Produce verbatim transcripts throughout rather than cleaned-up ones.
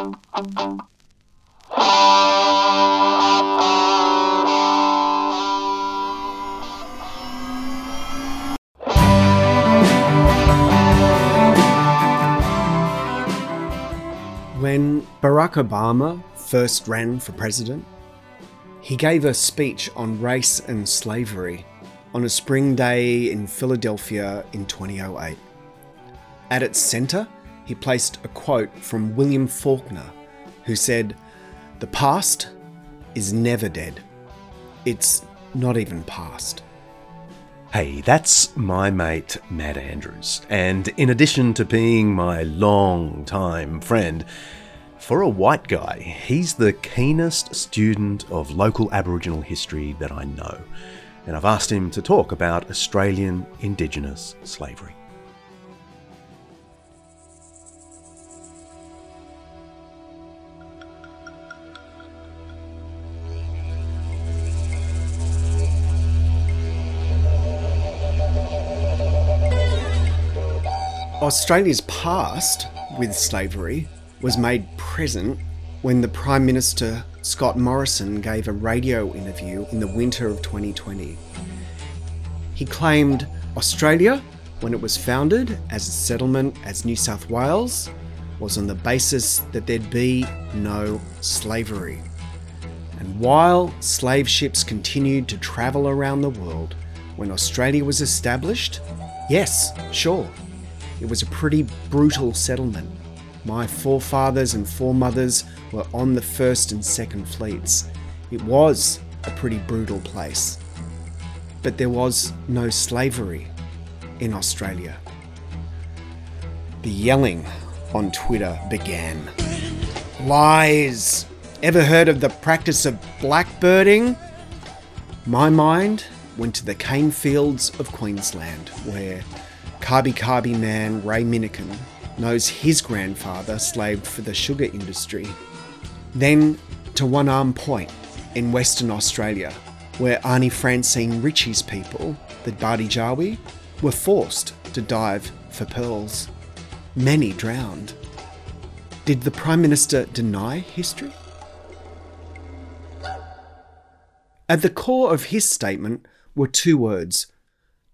When Barack Obama first ran for president, he gave a speech on race and slavery on a spring day in Philadelphia in twenty oh eight. At its center, he placed a quote from William Faulkner, who said, "The past is never dead. It's not even past." Hey, that's my mate, Matt Andrews. And in addition to being my long-time friend, for a white guy, he's the keenest student of local Aboriginal history that I know. And I've asked him to talk about Australian Indigenous slavery. Australia's past with slavery was made present when the Prime Minister Scott Morrison gave a radio interview in the winter of twenty twenty. He claimed Australia, when it was founded as a settlement as New South Wales, was on the basis that there'd be no slavery. And while slave ships continued to travel around the world, when Australia was established, yes, sure, it was a pretty brutal settlement. My forefathers and foremothers were on the first and second fleets. It was a pretty brutal place. But there was no slavery in Australia. The yelling on Twitter began. Lies! Ever heard of the practice of blackbirding? My mind went to the cane fields of Queensland, where Kabi Kabi man Ray Minikin knows his grandfather slaved for the sugar industry. Then to One-Arm Point in Western Australia, where Aunty Francine Ritchie's people, the Bardi Jawi, were forced to dive for pearls. Many drowned. Did the Prime Minister deny history? At the core of his statement were two words: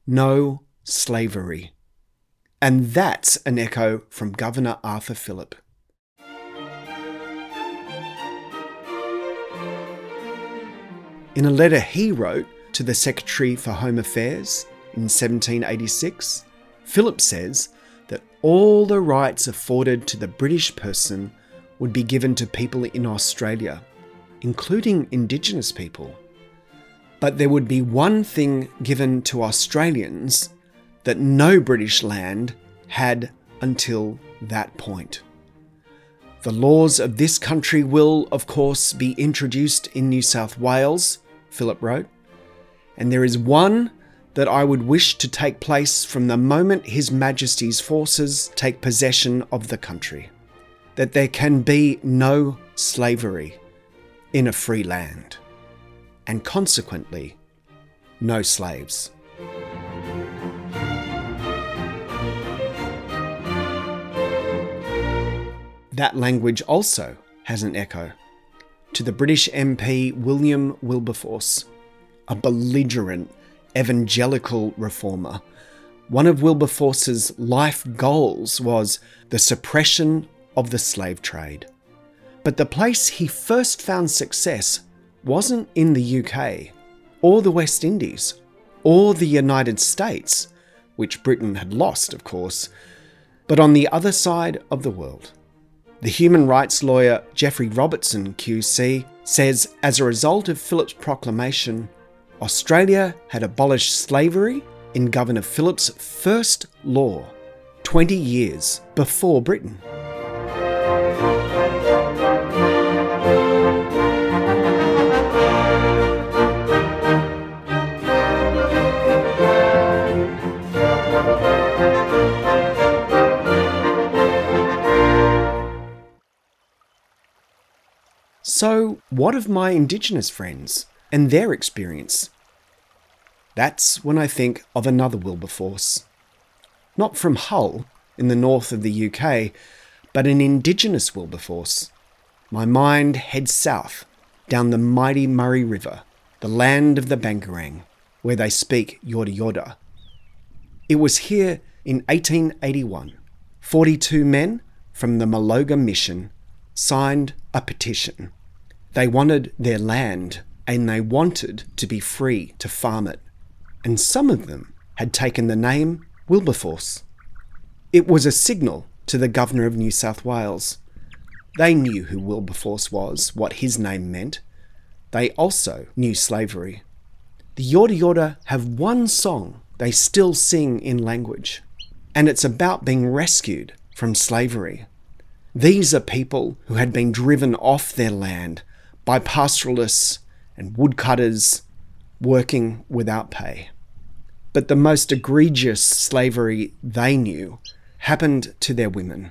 no slavery. And that's an echo from Governor Arthur Phillip. In a letter he wrote to the Secretary for Home Affairs in seventeen eighty-six, Phillip says that all the rights afforded to the British person would be given to people in Australia, including Indigenous people. But there would be one thing given to Australians that no British land had until that point. The laws of this country will, of course, be introduced in New South Wales, Phillip wrote, and there is one that I would wish to take place from the moment His Majesty's forces take possession of the country, that there can be no slavery in a free land, and consequently, no slaves. That language also has an echo to the British M P William Wilberforce, a belligerent evangelical reformer. One of Wilberforce's life goals was the suppression of the slave trade. But the place he first found success wasn't in the U K, or the West Indies, or the United States, which Britain had lost, of course, but on the other side of the world. The human rights lawyer Geoffrey Robertson, Q C, says as a result of Phillip's proclamation, Australia had abolished slavery in Governor Phillip's first law, twenty years before Britain. So, what of my Indigenous friends and their experience? That's when I think of another Wilberforce. Not from Hull, in the north of the U K, but an Indigenous Wilberforce. My mind heads south, down the mighty Murray River, the land of the Bangarang, where they speak Yorta Yorta. It was here in eighteen eighty-one, forty-two men from the Maloga Mission signed a petition. They wanted their land, and they wanted to be free to farm it. And some of them had taken the name Wilberforce. It was a signal to the Governor of New South Wales. They knew who Wilberforce was, what his name meant. They also knew slavery. The Yorta Yorta have one song they still sing in language, and it's about being rescued from slavery. These are people who had been driven off their land by pastoralists and woodcutters working without pay. But the most egregious slavery they knew happened to their women.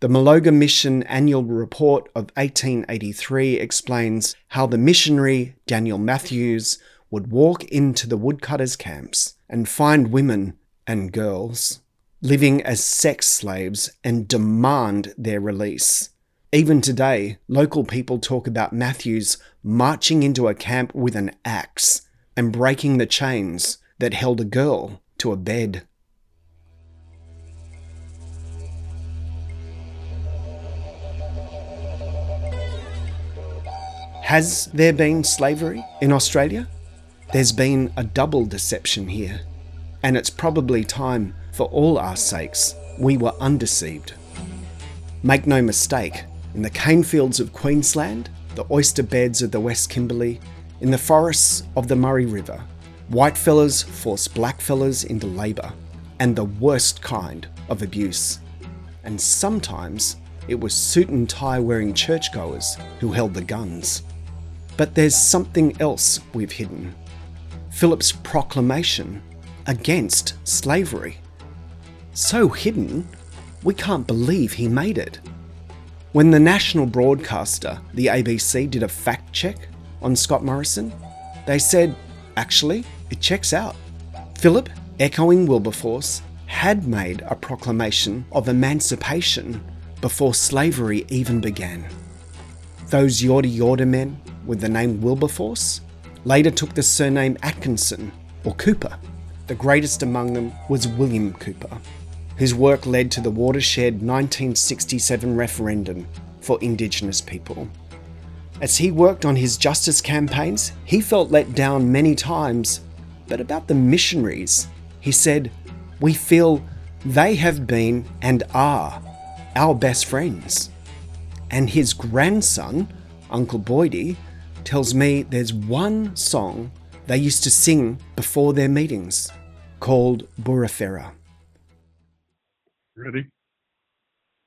The Maloga Mission Annual Report of eighteen eighty-three explains how the missionary Daniel Matthews would walk into the woodcutters' camps and find women and girls living as sex slaves and demand their release. Even today, local people talk about Matthews marching into a camp with an axe and breaking the chains that held a girl to a bed. Has there been slavery in Australia? There's been a double deception here, and it's probably time, for all our sakes, we were undeceived. Make no mistake, in the cane fields of Queensland, the oyster beds of the West Kimberley, in the forests of the Murray River, whitefellas forced blackfellas into labour, and the worst kind of abuse. And sometimes it was suit and tie wearing churchgoers who held the guns. But there's something else we've hidden. Phillip's proclamation against slavery. So hidden, we can't believe he made it. When the national broadcaster, the A B C, did a fact check on Scott Morrison, they said, actually, it checks out. Phillip, echoing Wilberforce, had made a proclamation of emancipation before slavery even began. Those Yorta Yorta men with the name Wilberforce later took the surname Atkinson or Cooper. The greatest among them was William Cooper, whose work led to the watershed nineteen sixty-seven referendum for Indigenous people. As he worked on his justice campaigns, he felt let down many times, but about the missionaries, he said, "We feel they have been and are our best friends." And his grandson, Uncle Boydie, tells me there's one song they used to sing before their meetings called Burra Phara. Ready?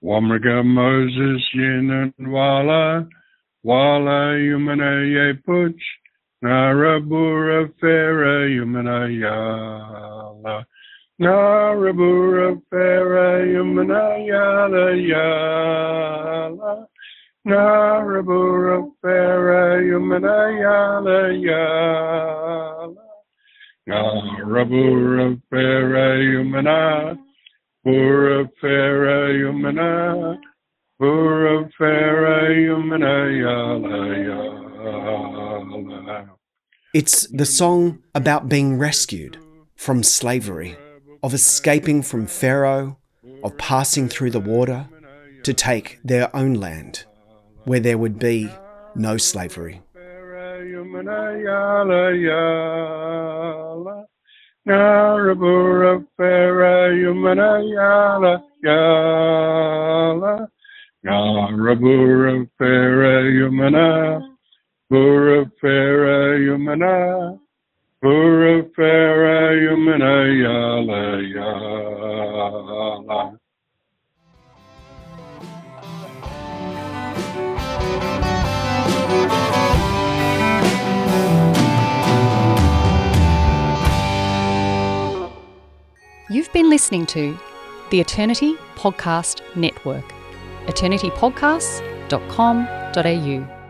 Wamriga Moses Yinan Wala, Wala Yumana Yepuch, Nara Burra Phara Yumana Yala, Nara Burra Phara Yumana Yala Yala, Nara Burra Phara Yumana Yala Yala, Nara Burra Phara Yumana Burra Phara Yumana, Burra Phara Yumana Yala Yala. It's the song about being rescued from slavery, of escaping from Pharaoh, of passing through the water to take their own land, where there would be no slavery. Narabura Phara Yumana Yala Yala, Narabura Phara Yumana, Burra Phara Yumana, Burra Phara Yumana Yala Yala. You've been listening to the Eternity Podcast Network, eternity podcasts dot com dot a u.